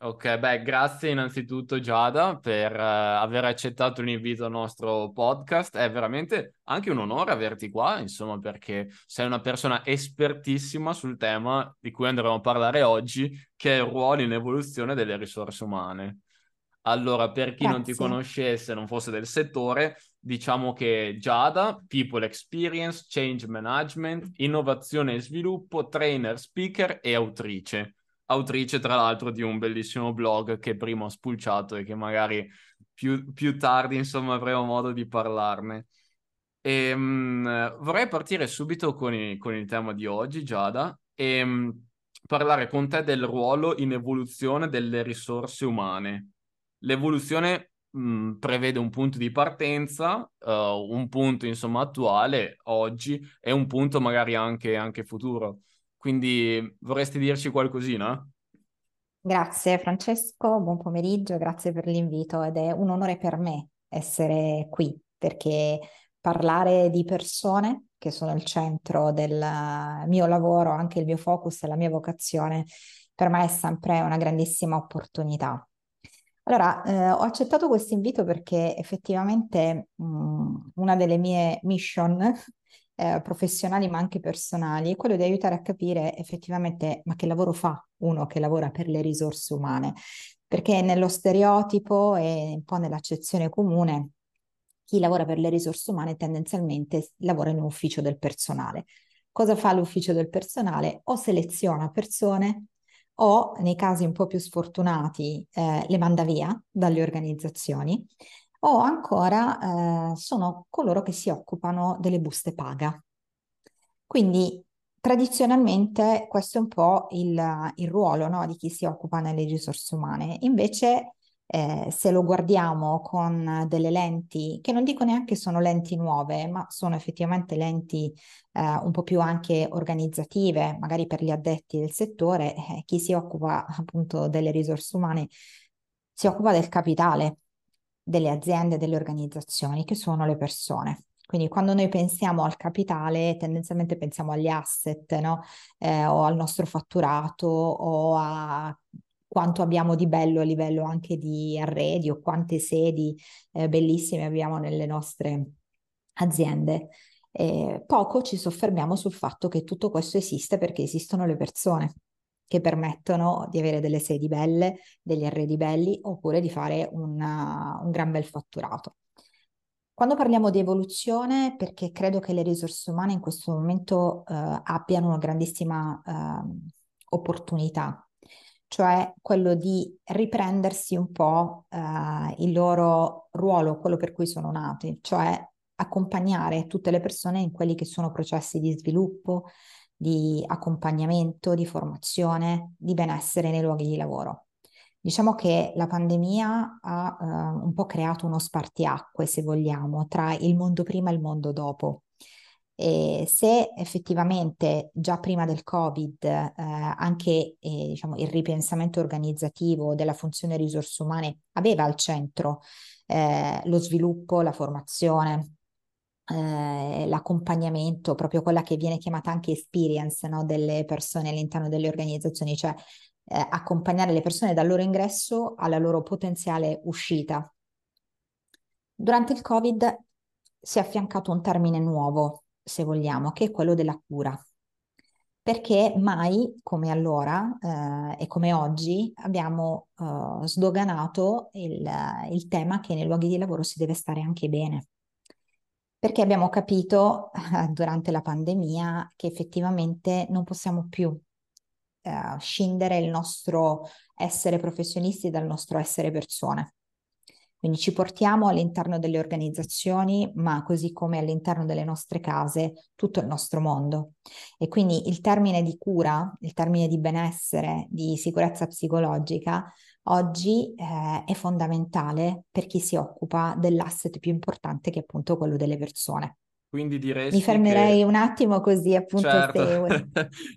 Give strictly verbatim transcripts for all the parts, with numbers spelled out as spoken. Ok, beh, grazie innanzitutto Giada per eh, aver accettato l'invito al nostro podcast. È veramente anche un onore averti qua, insomma, perché sei una persona espertissima sul tema di cui andremo a parlare oggi, che è il ruolo in evoluzione delle risorse umane. Allora, per chi non ti Grazie. conoscesse, non fosse del settore, diciamo che Giada, People Experience, Change Management, Innovazione e Sviluppo, trainer, speaker e autrice. Autrice, tra l'altro, di un bellissimo blog che prima ho spulciato e che magari più, più tardi, insomma, avremo modo di parlarne. E, mh, vorrei partire subito con, i, con il tema di oggi, Giada, e mh, parlare con te del ruolo in evoluzione delle risorse umane. L'evoluzione mh, prevede un punto di partenza, uh, un punto, insomma, attuale, oggi, e un punto magari anche, anche futuro. Quindi vorresti dirci qualcosina? Grazie Francesco, buon pomeriggio, grazie per l'invito ed è un onore per me essere qui perché parlare di persone che sono il centro del mio lavoro, anche il mio focus e la mia vocazione, per me è sempre una grandissima opportunità. Allora, eh, ho accettato questo invito perché effettivamente mh, una delle mie mission Eh, professionali ma anche personali, è quello di aiutare a capire effettivamente ma che lavoro fa uno che lavora per le risorse umane, perché nello stereotipo e un po' nell'accezione comune chi lavora per le risorse umane tendenzialmente lavora in un ufficio del personale. Cosa fa l'ufficio del personale? O seleziona persone o, nei casi un po' più sfortunati, eh, le manda via dalle organizzazioni, o ancora eh, sono coloro che si occupano delle buste paga. Quindi tradizionalmente questo è un po' il, il ruolo, no, di chi si occupa delle risorse umane. Invece eh, se lo guardiamo con delle lenti, che non dico neanche sono lenti nuove, ma sono effettivamente lenti eh, un po' più anche organizzative, magari per gli addetti del settore, eh, chi si occupa appunto delle risorse umane si occupa del capitale delle aziende, delle organizzazioni, che sono le persone. Quindi quando noi pensiamo al capitale, tendenzialmente pensiamo agli asset, no? Eh, o al nostro fatturato, o a quanto abbiamo di bello a livello anche di arredi, o quante sedi eh, bellissime abbiamo nelle nostre aziende. Eh, poco ci soffermiamo sul fatto che tutto questo esiste perché esistono le persone, che permettono di avere delle sedi belle, degli arredi belli, oppure di fare una, un gran bel fatturato. Quando parliamo di evoluzione, perché credo che le risorse umane in questo momento eh, abbiano una grandissima eh, opportunità, cioè quello di riprendersi un po' eh, il loro ruolo, quello per cui sono nati, cioè accompagnare tutte le persone in quelli che sono processi di sviluppo, di accompagnamento, di formazione, di benessere nei luoghi di lavoro. Diciamo che la pandemia ha eh, un po' creato uno spartiacque, se vogliamo, tra il mondo prima e il mondo dopo. E se effettivamente già prima del Covid eh, anche eh, diciamo, il ripensamento organizzativo della funzione risorse umane aveva al centro eh, lo sviluppo, la formazione, Eh, l'accompagnamento, proprio quella che viene chiamata anche experience, no, delle persone all'interno delle organizzazioni, cioè eh, accompagnare le persone dal loro ingresso alla loro potenziale uscita. Durante il Covid si è affiancato un termine nuovo, se vogliamo, che è quello della cura, perché mai come allora eh, e come oggi abbiamo eh, sdoganato il, il tema che nei luoghi di lavoro si deve stare anche bene. Perché abbiamo capito eh, durante la pandemia che effettivamente non possiamo più eh, scindere il nostro essere professionisti dal nostro essere persone. Quindi ci portiamo all'interno delle organizzazioni, ma così come all'interno delle nostre case, tutto il nostro mondo. E quindi il termine di cura, il termine di benessere, di sicurezza psicologica, oggi eh, è fondamentale per chi si occupa dell'asset più importante, che è appunto quello delle persone. Quindi diresti Mi fermerei che... un attimo così, appunto. Certo.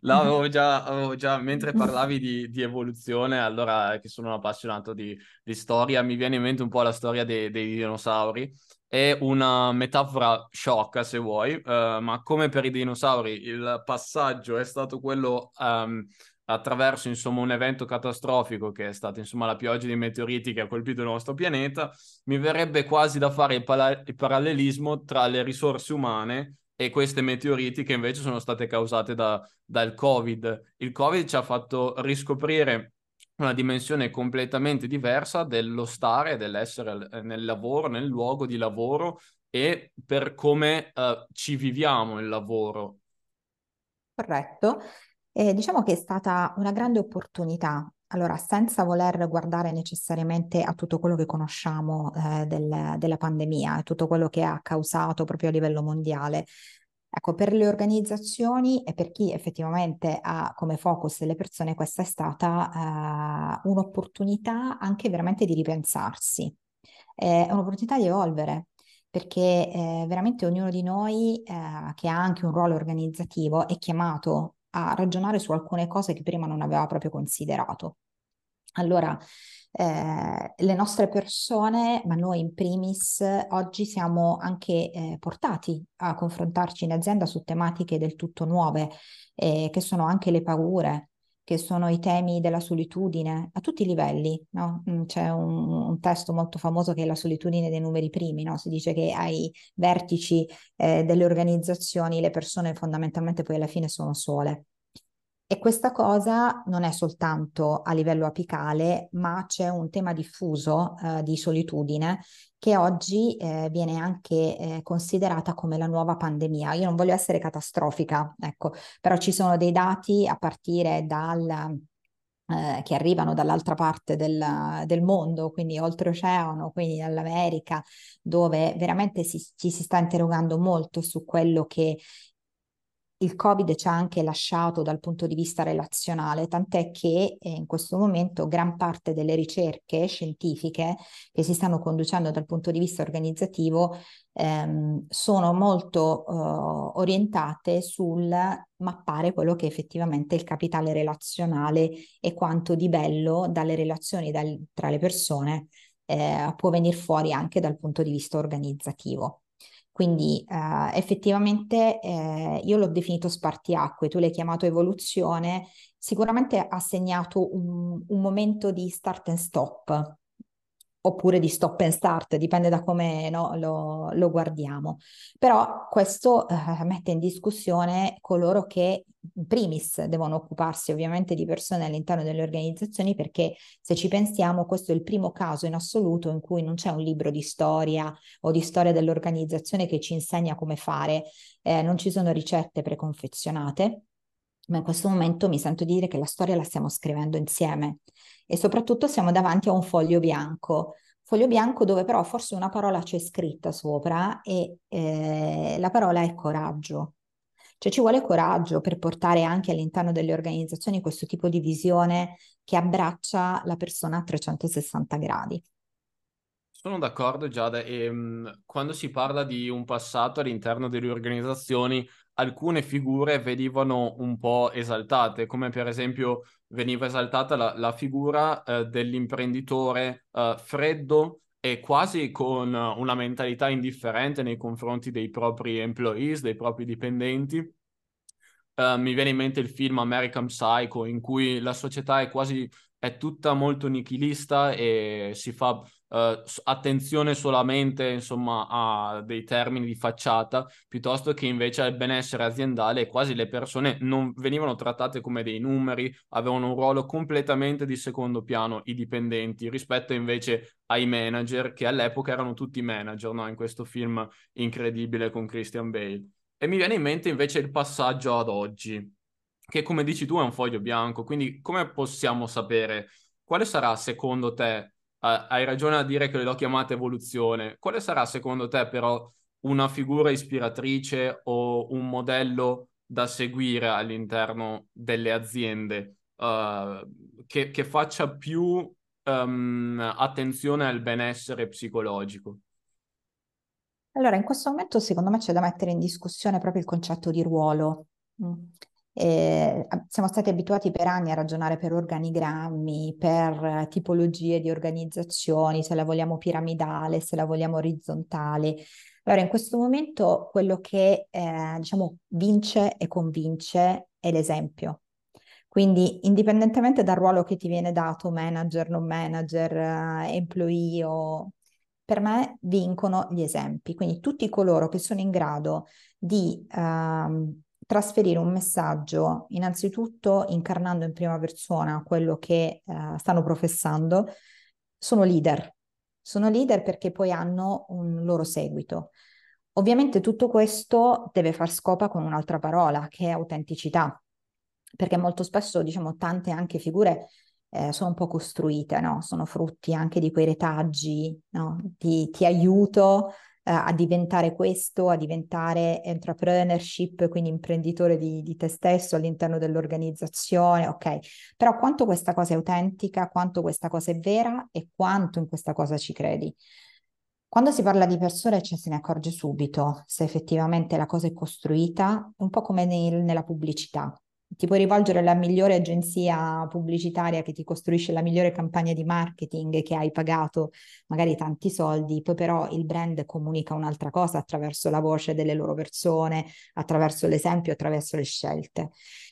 L'avevo già, avevo già, mentre parlavi di, di evoluzione, allora che sono un appassionato di, di storia, mi viene in mente un po' la storia dei, dei dinosauri. È una metafora sciocca, se vuoi, eh, ma come per i dinosauri il passaggio è stato quello um, attraverso insomma un evento catastrofico che è stata insomma la pioggia di meteoriti che ha colpito il nostro pianeta, mi verrebbe quasi da fare il, pala- il parallelismo tra le risorse umane e queste meteoriti che invece sono state causate da, dal Covid. Il Covid ci ha fatto riscoprire una dimensione completamente diversa dello stare, dell'essere nel lavoro, nel luogo di lavoro e per come eh, ci viviamo il lavoro. Corretto. Eh, diciamo che è stata una grande opportunità, allora senza voler guardare necessariamente a tutto quello che conosciamo eh, del, della pandemia e tutto quello che ha causato proprio a livello mondiale. Ecco, per le organizzazioni e per chi effettivamente ha come focus le persone, questa è stata eh, un'opportunità anche veramente di ripensarsi, è eh, un'opportunità di evolvere, perché eh, veramente ognuno di noi eh, che ha anche un ruolo organizzativo è chiamato a ragionare su alcune cose che prima non aveva proprio considerato. Allora, eh, le nostre persone, ma noi in primis, oggi siamo anche eh, portati a confrontarci in azienda su tematiche del tutto nuove, eh, che sono anche le paure, che sono i temi della solitudine a tutti i livelli, no? C'è un, un testo molto famoso che è la solitudine dei numeri primi, no? Si dice che ai vertici eh, delle organizzazioni le persone fondamentalmente poi alla fine sono sole. E questa cosa non è soltanto a livello apicale, ma c'è un tema diffuso eh, di solitudine che oggi eh, viene anche eh, considerata come la nuova pandemia. Io non voglio essere catastrofica, ecco, però ci sono dei dati a partire dal... Eh, che arrivano dall'altra parte del, del mondo, quindi oltreoceano, quindi dall'America, dove veramente si, ci si sta interrogando molto su quello che il Covid ci ha anche lasciato dal punto di vista relazionale, tant'è che eh, in questo momento gran parte delle ricerche scientifiche che si stanno conducendo dal punto di vista organizzativo ehm, sono molto eh, orientate sul mappare quello che effettivamente è il capitale relazionale e quanto di bello dalle relazioni dal, tra le persone eh, può venire fuori anche dal punto di vista organizzativo. Quindi eh, effettivamente eh, io l'ho definito spartiacque, tu l'hai chiamato evoluzione, sicuramente ha segnato un, un momento di start and stop, oppure di stop and start, dipende da come no, lo, lo guardiamo. Però questo eh, mette in discussione coloro che in primis devono occuparsi ovviamente di persone all'interno delle organizzazioni, perché se ci pensiamo questo è il primo caso in assoluto in cui non c'è un libro di storia o di storia dell'organizzazione che ci insegna come fare, eh, non ci sono ricette preconfezionate, ma in questo momento mi sento dire che la storia la stiamo scrivendo insieme e soprattutto siamo davanti a un foglio bianco, foglio bianco dove però forse una parola c'è scritta sopra e eh, la parola è coraggio. Cioè ci vuole coraggio per portare anche all'interno delle organizzazioni questo tipo di visione che abbraccia la persona a trecentosessanta gradi. Sono d'accordo Giada, e um, quando si parla di un passato all'interno delle organizzazioni alcune figure venivano un po' esaltate, come per esempio veniva esaltata la, la figura eh, dell'imprenditore eh, freddo e quasi con una mentalità indifferente nei confronti dei propri employees, dei propri dipendenti. Eh, mi viene in mente il film American Psycho, in cui la società è quasi è tutta molto nichilista e si fa Uh, attenzione solamente insomma a dei termini di facciata, piuttosto che invece al benessere aziendale. Quasi le persone non venivano trattate come dei numeri, avevano un ruolo completamente di secondo piano i dipendenti rispetto invece ai manager, che all'epoca erano tutti manager, no? In questo film incredibile con Christian Bale. E mi viene in mente invece il passaggio ad oggi, che come dici tu è un foglio bianco, quindi come possiamo sapere quale sarà secondo te? Uh, hai ragione a dire che l'ho chiamata evoluzione. Quale sarà secondo te però una figura ispiratrice o un modello da seguire all'interno delle aziende uh, che, che faccia più um, attenzione al benessere psicologico? Allora, in questo momento secondo me c'è da mettere in discussione proprio il concetto di ruolo. Mm. Eh, siamo stati abituati per anni a ragionare per organigrammi, per tipologie di organizzazioni, se la vogliamo piramidale, se la vogliamo orizzontale. Allora in questo momento quello che eh, diciamo vince e convince è l'esempio, Quindi, indipendentemente dal ruolo che ti viene dato, manager, non manager, eh, employee o... per me vincono gli esempi. Quindi tutti coloro che sono in grado di eh, trasferire un messaggio, innanzitutto incarnando in prima persona quello che eh, stanno professando, sono leader. Sono leader perché poi hanno un loro seguito. Ovviamente tutto questo deve far scopa con un'altra parola, che è autenticità, perché molto spesso, diciamo, tante anche figure eh, sono un po' costruite, no? Sono frutti anche di quei retaggi, no? Ti, ti aiuto eh, a diventare questo, a diventare entrepreneurship, quindi imprenditore di, di te stesso all'interno dell'organizzazione, ok? Però quanto questa cosa è autentica, quanto questa cosa è vera e quanto in questa cosa ci credi? Quando si parla di persone, cioè, se ne accorge subito se effettivamente la cosa è costruita, un po' come nel, nella pubblicità. Ti puoi rivolgere alla migliore agenzia pubblicitaria che ti costruisce la migliore campagna di marketing, che hai pagato magari tanti soldi, poi però il brand comunica un'altra cosa attraverso la voce delle loro persone, attraverso l'esempio, attraverso le scelte.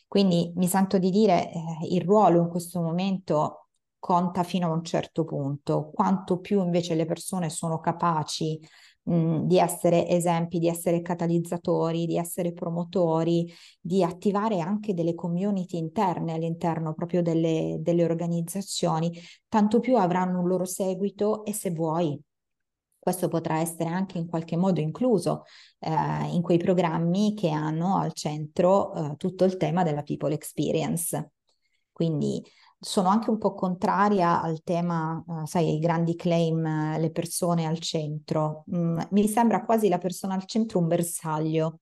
Quindi mi sento di dire, eh, il ruolo in questo momento conta fino a un certo punto, quanto più invece le persone sono capaci mh, di essere esempi, di essere catalizzatori, di essere promotori, di attivare anche delle community interne all'interno proprio delle, delle organizzazioni, tanto più avranno un loro seguito. E se vuoi, questo potrà essere anche in qualche modo incluso eh, in quei programmi che hanno al centro eh, tutto il tema della people experience. Quindi sono anche un po' contraria al tema, eh, sai, ai grandi claim, eh, le persone al centro. Mm, mi sembra quasi la persona al centro un bersaglio.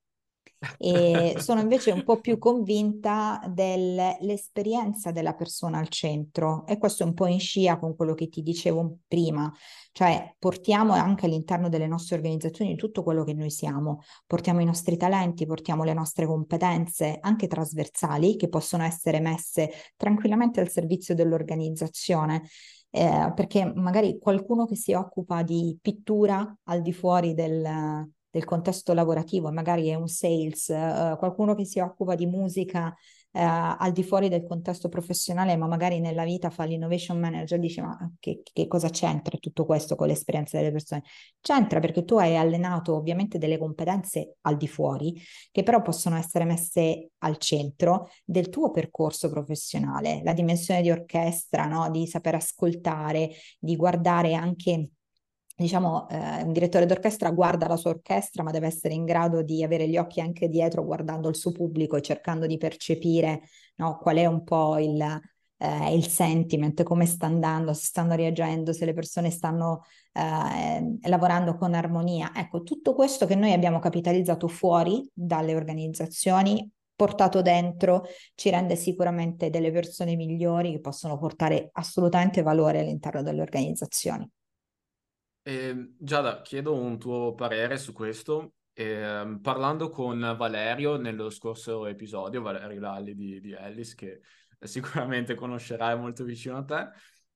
E sono invece un po' più convinta dell'esperienza della persona al centro, e questo è un po' in scia con quello che ti dicevo prima, cioè portiamo anche all'interno delle nostre organizzazioni tutto quello che noi siamo, portiamo i nostri talenti, portiamo le nostre competenze anche trasversali che possono essere messe tranquillamente al servizio dell'organizzazione. Eh, perché magari qualcuno che si occupa di pittura al di fuori del del contesto lavorativo, magari è un sales, eh, qualcuno che si occupa di musica eh, al di fuori del contesto professionale, ma magari nella vita fa l'innovation manager, dice ma che, che cosa c'entra tutto questo con l'esperienza delle persone? C'entra perché tu hai allenato ovviamente delle competenze al di fuori, che però possono essere messe al centro del tuo percorso professionale, la dimensione di orchestra, no? Di saper ascoltare, di guardare anche... Diciamo, eh, un direttore d'orchestra guarda la sua orchestra, ma deve essere in grado di avere gli occhi anche dietro, guardando il suo pubblico e cercando di percepire, no, qual è un po' il, eh, il sentiment, come sta andando, se stanno reagendo, se le persone stanno eh, lavorando con armonia. Ecco, tutto questo che noi abbiamo capitalizzato fuori dalle organizzazioni, portato dentro, ci rende sicuramente delle persone migliori che possono portare assolutamente valore all'interno delle organizzazioni. Eh, Giada, chiedo un tuo parere su questo. Eh, parlando con Valerio nello scorso episodio, Valerio Lalli di, di Ellis, che sicuramente conoscerai, molto vicino a te,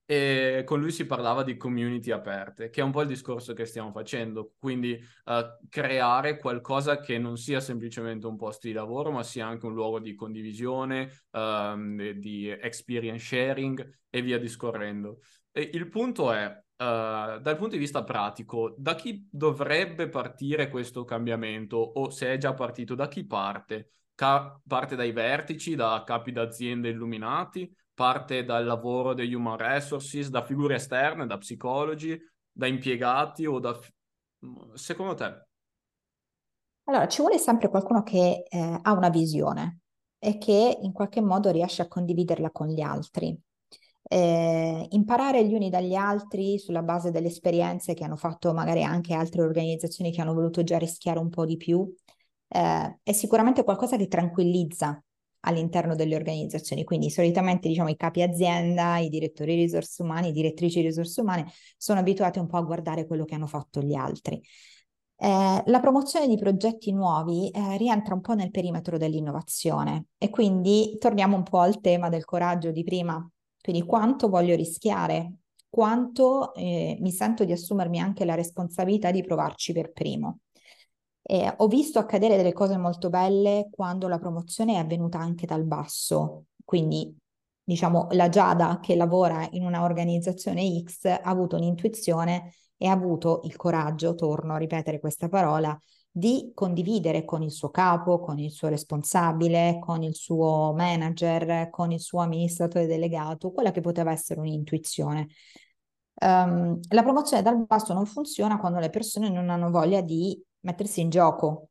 e con lui si parlava di community aperte, che è un po' il discorso che stiamo facendo, quindi eh, creare qualcosa che non sia semplicemente un posto di lavoro, ma sia anche un luogo di condivisione, eh, di experience sharing e via discorrendo. E il punto è, Uh, dal punto di vista pratico, da chi dovrebbe partire questo cambiamento, o se è già partito, da chi parte? Ca- parte dai vertici, da capi d'azienda illuminati, parte dal lavoro degli human resources, da figure esterne, da psicologi, da impiegati o da... Fi- secondo te? Allora, ci vuole sempre qualcuno che eh, ha una visione e che in qualche modo riesce a condividerla con gli altri. Eh, imparare gli uni dagli altri sulla base delle esperienze che hanno fatto magari anche altre organizzazioni che hanno voluto già rischiare un po' di più, eh, è sicuramente qualcosa che tranquillizza all'interno delle organizzazioni. Quindi solitamente, diciamo, i capi azienda, i direttori risorse umane, i direttrici risorse umane sono abituati un po' a guardare quello che hanno fatto gli altri. Eh, la promozione di progetti nuovi eh, rientra un po' nel perimetro dell'innovazione, e quindi torniamo un po' al tema del coraggio di prima. Quindi quanto voglio rischiare, quanto eh, mi sento di assumermi anche la responsabilità di provarci per primo. Eh, ho visto accadere delle cose molto belle quando la promozione è avvenuta anche dal basso, Quindi diciamo la Giada che lavora in una organizzazione X ha avuto un'intuizione e ha avuto il coraggio, torno a ripetere questa parola, di condividere con il suo capo, con il suo responsabile, con il suo manager, con il suo amministratore delegato, quella che poteva essere un'intuizione. Um, la promozione dal basso non funziona quando le persone non hanno voglia di mettersi in gioco.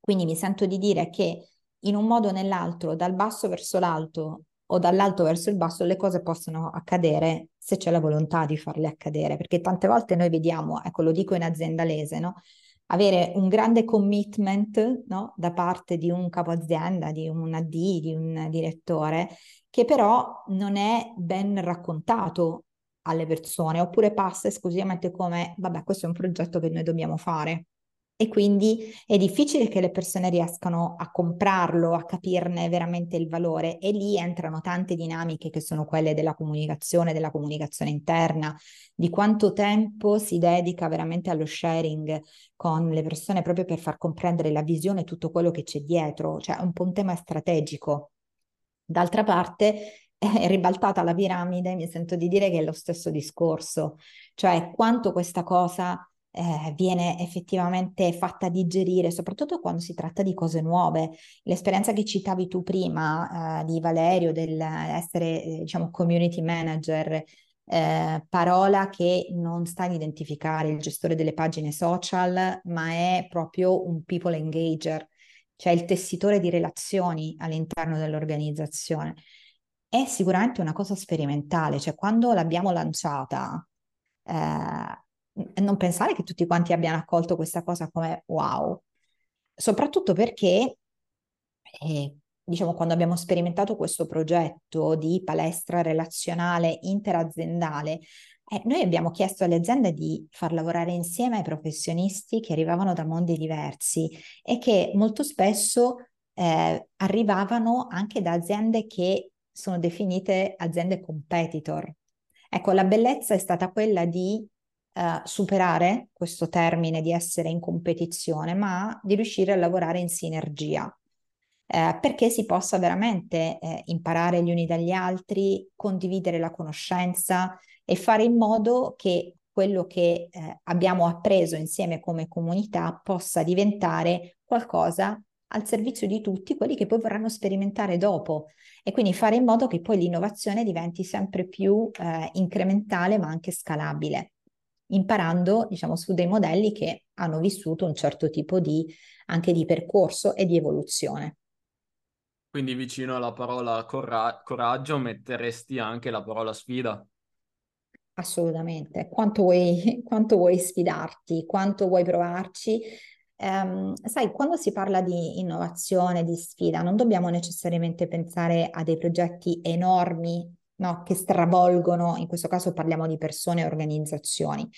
Quindi mi sento di dire che in un modo o nell'altro, dal basso verso l'alto o dall'alto verso il basso, le cose possono accadere se c'è la volontà di farle accadere, perché tante volte noi vediamo, ecco lo dico in aziendalese, no? Avere un grande commitment, no? Da parte di un capo azienda, di un A D, di un direttore, che però non è ben raccontato alle persone, oppure passa esclusivamente come, vabbè, questo è un progetto che noi dobbiamo fare. E quindi è difficile che le persone riescano a comprarlo, a capirne veramente il valore, e lì entrano tante dinamiche che sono quelle della comunicazione, della comunicazione interna, di quanto tempo si dedica veramente allo sharing con le persone proprio per far comprendere la visione e tutto quello che c'è dietro, cioè è un po' un tema strategico. D'altra parte, ribaltata la piramide, mi sento di dire che è lo stesso discorso, cioè quanto questa cosa Eh, viene effettivamente fatta digerire, soprattutto quando si tratta di cose nuove. L'esperienza che citavi tu prima eh, di Valerio, dell'essere eh, diciamo community manager, eh, parola che non sta ad identificare il gestore delle pagine social, ma è proprio un people engager, cioè il tessitore di relazioni all'interno dell'organizzazione. È sicuramente una cosa sperimentale, cioè quando l'abbiamo lanciata eh, non pensare che tutti quanti abbiano accolto questa cosa come wow, soprattutto perché eh, diciamo quando abbiamo sperimentato questo progetto di palestra relazionale interaziendale, eh, noi abbiamo chiesto alle aziende di far lavorare insieme ai professionisti che arrivavano da mondi diversi e che molto spesso eh, arrivavano anche da aziende che sono definite aziende competitor. Ecco, la bellezza è stata quella di Uh, superare questo termine di essere in competizione, ma di riuscire a lavorare in sinergia uh, perché si possa veramente uh, imparare gli uni dagli altri, condividere la conoscenza e fare in modo che quello che uh, abbiamo appreso insieme come comunità possa diventare qualcosa al servizio di tutti quelli che poi vorranno sperimentare dopo, e quindi fare in modo che poi l'innovazione diventi sempre più uh, incrementale ma anche scalabile, imparando diciamo su dei modelli che hanno vissuto un certo tipo di anche di percorso e di evoluzione. Quindi vicino alla parola corra- coraggio metteresti anche la parola sfida? Assolutamente, quanto vuoi, quanto vuoi sfidarti, quanto vuoi provarci. Um, sai, quando si parla di innovazione, di sfida, non dobbiamo necessariamente pensare a dei progetti enormi, no, che stravolgono, in questo caso parliamo di persone e organizzazioni.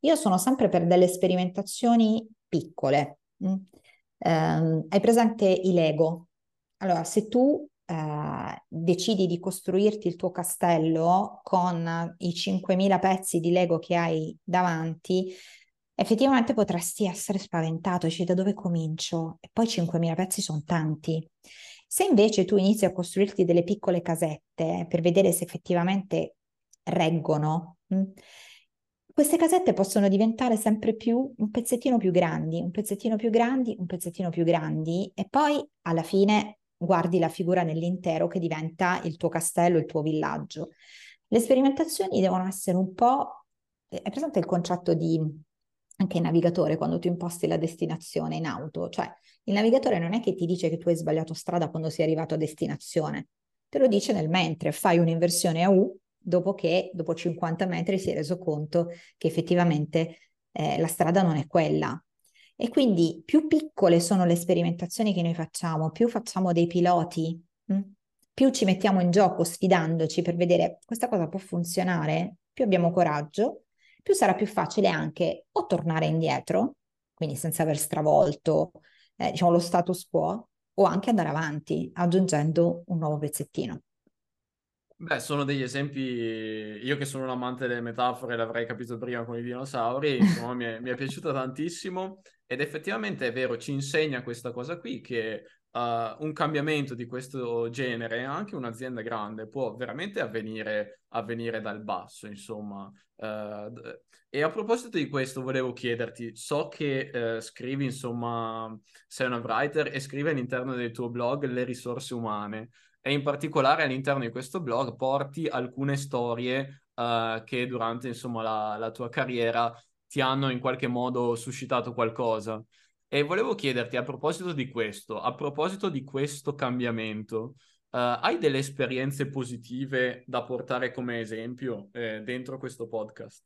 Io sono sempre per delle sperimentazioni piccole. Mm. Eh, hai presente i Lego? Allora, se tu eh, decidi di costruirti il tuo castello con i cinquemila pezzi di Lego che hai davanti, effettivamente potresti essere spaventato, dici da dove comincio? E poi cinquemila pezzi sono tanti. Se invece tu inizi a costruirti delle piccole casette per vedere se effettivamente reggono, queste casette possono diventare sempre più un pezzettino più grandi, un pezzettino più grandi, un pezzettino più grandi, e poi alla fine guardi la figura nell'intero che diventa il tuo castello, il tuo villaggio. Le sperimentazioni devono essere un po'... È presente il concetto di... anche il navigatore quando tu imposti la destinazione in auto, cioè il navigatore non è che ti dice che tu hai sbagliato strada quando sei arrivato a destinazione, te lo dice nel mentre, fai un'inversione a U dopo che dopo cinquanta metri si è reso conto che effettivamente eh, la strada non è quella. E quindi più piccole sono le sperimentazioni che noi facciamo, più facciamo dei piloti, mh? più ci mettiamo in gioco sfidandoci per vedere questa cosa può funzionare, più abbiamo coraggio, più sarà più facile anche o tornare indietro, quindi senza aver stravolto eh, diciamo lo status quo, o anche andare avanti aggiungendo un nuovo pezzettino. Beh, sono degli esempi, io che sono un amante delle metafore, l'avrei capito prima con i dinosauri, insomma mi è, mi è piaciuta tantissimo, ed effettivamente è vero, ci insegna questa cosa qui che Uh, un cambiamento di questo genere, anche un'azienda grande, può veramente avvenire, avvenire dal basso, insomma. Uh, e a proposito di questo volevo chiederti, so che uh, scrivi, insomma, sei una writer e scrivi all'interno del tuo blog le risorse umane, e in particolare all'interno di questo blog porti alcune storie uh, che durante, insomma, la, la tua carriera ti hanno in qualche modo suscitato qualcosa. E volevo chiederti, a proposito di questo, a proposito di questo cambiamento, uh, hai delle esperienze positive da portare come esempio eh, dentro questo podcast?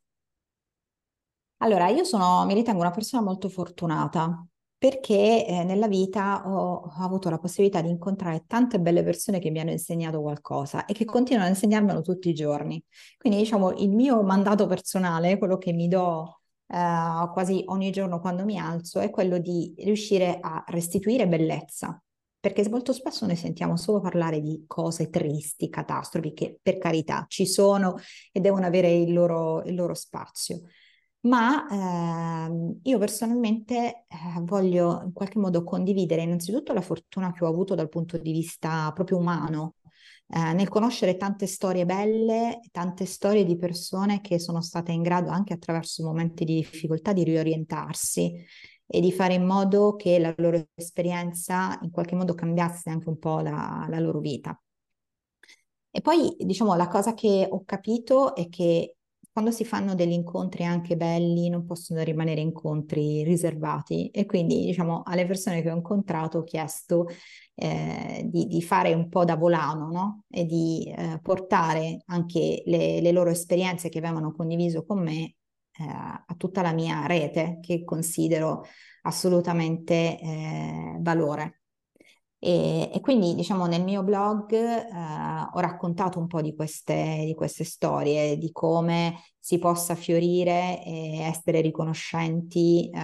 Allora, io sono, mi ritengo una persona molto fortunata, perché eh, nella vita ho, ho avuto la possibilità di incontrare tante belle persone che mi hanno insegnato qualcosa e che continuano a insegnarmelo tutti i giorni. Quindi, diciamo, il mio mandato personale, quello che mi do... Uh, quasi ogni giorno quando mi alzo, è quello di riuscire a restituire bellezza, perché molto spesso noi sentiamo solo parlare di cose tristi, catastrofi, che per carità ci sono e devono avere il loro, il loro spazio, ma uh, io personalmente uh, voglio in qualche modo condividere innanzitutto la fortuna che ho avuto dal punto di vista proprio umano, Eh, nel conoscere tante storie belle, tante storie di persone che sono state in grado, anche attraverso momenti di difficoltà, di riorientarsi e di fare in modo che la loro esperienza in qualche modo cambiasse anche un po' la, la loro vita. E poi, diciamo, la cosa che ho capito è che quando si fanno degli incontri anche belli non possono rimanere incontri riservati, e quindi, diciamo, alle persone che ho incontrato ho chiesto eh, di, di fare un po' da volano, no? E di eh, portare anche le, le loro esperienze che avevano condiviso con me eh, a tutta la mia rete, che considero assolutamente eh, valore. E, e quindi, diciamo, nel mio blog eh, ho raccontato un po' di queste, di queste storie, di come si possa fiorire e essere riconoscenti eh,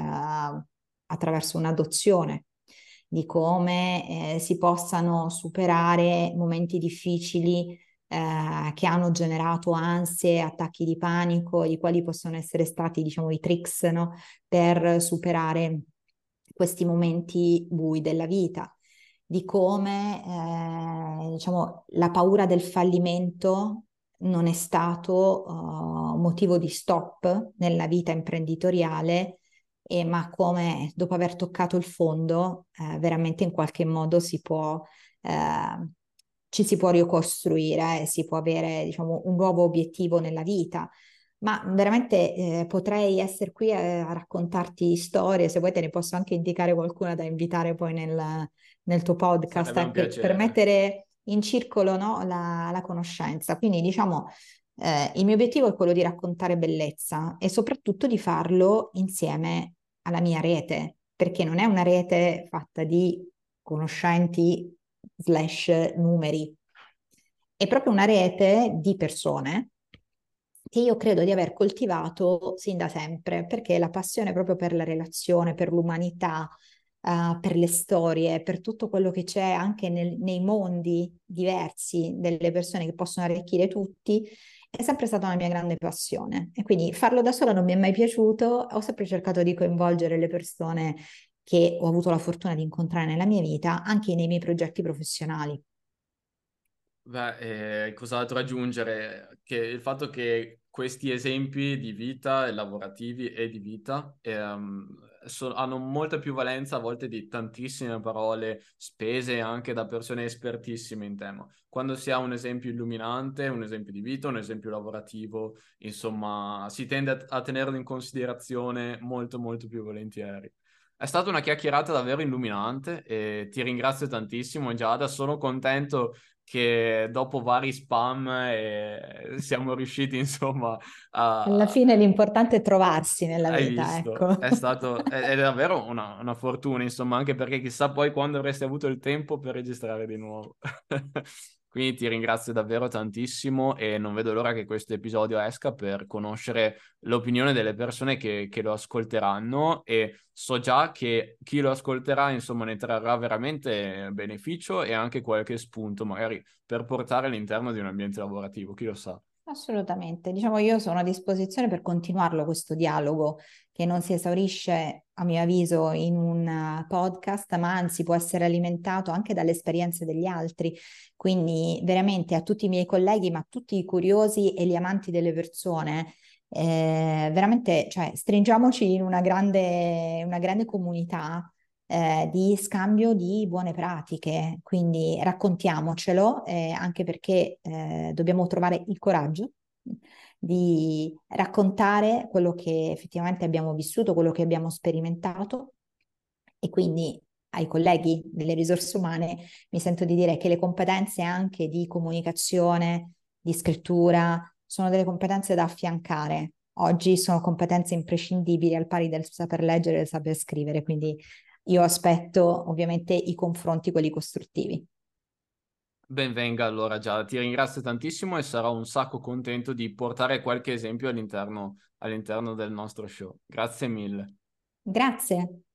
attraverso un'adozione, di come eh, si possano superare momenti difficili eh, che hanno generato ansie, attacchi di panico, di quali possono essere stati, diciamo, i tricks, no? Per superare questi momenti bui della vita, di come eh, diciamo, la paura del fallimento non è stato uh, motivo di stop nella vita imprenditoriale, e, ma come dopo aver toccato il fondo eh, veramente in qualche modo si può, eh, ci si può ricostruire, eh, si può avere, diciamo, un nuovo obiettivo nella vita. Ma veramente eh, potrei essere qui a, a raccontarti storie, se vuoi te ne posso anche indicare qualcuna da invitare poi nel, nel tuo podcast, eh, per, per mettere in circolo, no, la, la conoscenza. Quindi, diciamo, eh, il mio obiettivo è quello di raccontare bellezza e soprattutto di farlo insieme alla mia rete, perché non è una rete fatta di conoscenti slash numeri, è proprio una rete di persone che io credo di aver coltivato sin da sempre, perché la passione proprio per la relazione, per l'umanità, uh, per le storie, per tutto quello che c'è anche nel, nei mondi diversi delle persone che possono arricchire tutti, è sempre stata una mia grande passione. E quindi farlo da sola non mi è mai piaciuto, ho sempre cercato di coinvolgere le persone che ho avuto la fortuna di incontrare nella mia vita, anche nei miei progetti professionali. Beh, eh, cos'altro aggiungere? Che il fatto che questi esempi di vita, lavorativi e di vita, ehm, so- hanno molta più valenza a volte di tantissime parole spese anche da persone espertissime in tema. Quando si ha un esempio illuminante, un esempio di vita, un esempio lavorativo, insomma, si tende a, t- a tenerlo in considerazione molto molto più volentieri. È stata una chiacchierata davvero illuminante e ti ringrazio tantissimo, Giada, sono contento che dopo vari spam eh, siamo riusciti, insomma, a... Alla fine l'importante è trovarsi nella vita, ecco. È stato, è, è davvero una, una fortuna, insomma, anche perché chissà poi quando avresti avuto il tempo per registrare di nuovo. Quindi ti ringrazio davvero tantissimo e non vedo l'ora che questo episodio esca per conoscere l'opinione delle persone che, che lo ascolteranno, e so già che chi lo ascolterà, insomma, ne trarrà veramente beneficio e anche qualche spunto magari per portare all'interno di un ambiente lavorativo, chi lo sa. Assolutamente, diciamo io sono a disposizione per continuarlo questo dialogo che non si esaurisce a mio avviso in un podcast, ma anzi può essere alimentato anche dalle esperienze degli altri, quindi veramente a tutti i miei colleghi, ma a tutti i curiosi e gli amanti delle persone, eh, veramente cioè, stringiamoci in una grande, una grande comunità Eh, di scambio di buone pratiche, quindi raccontiamocelo eh, anche perché eh, dobbiamo trovare il coraggio di raccontare quello che effettivamente abbiamo vissuto, quello che abbiamo sperimentato, e quindi ai colleghi delle risorse umane mi sento di dire che le competenze anche di comunicazione, di scrittura sono delle competenze da affiancare. Oggi sono competenze imprescindibili al pari del saper leggere e del saper scrivere, quindi io aspetto ovviamente i confronti, quelli costruttivi. Ben venga allora Giada, ti ringrazio tantissimo e sarò un sacco contento di portare qualche esempio all'interno, all'interno del nostro show. Grazie mille. Grazie.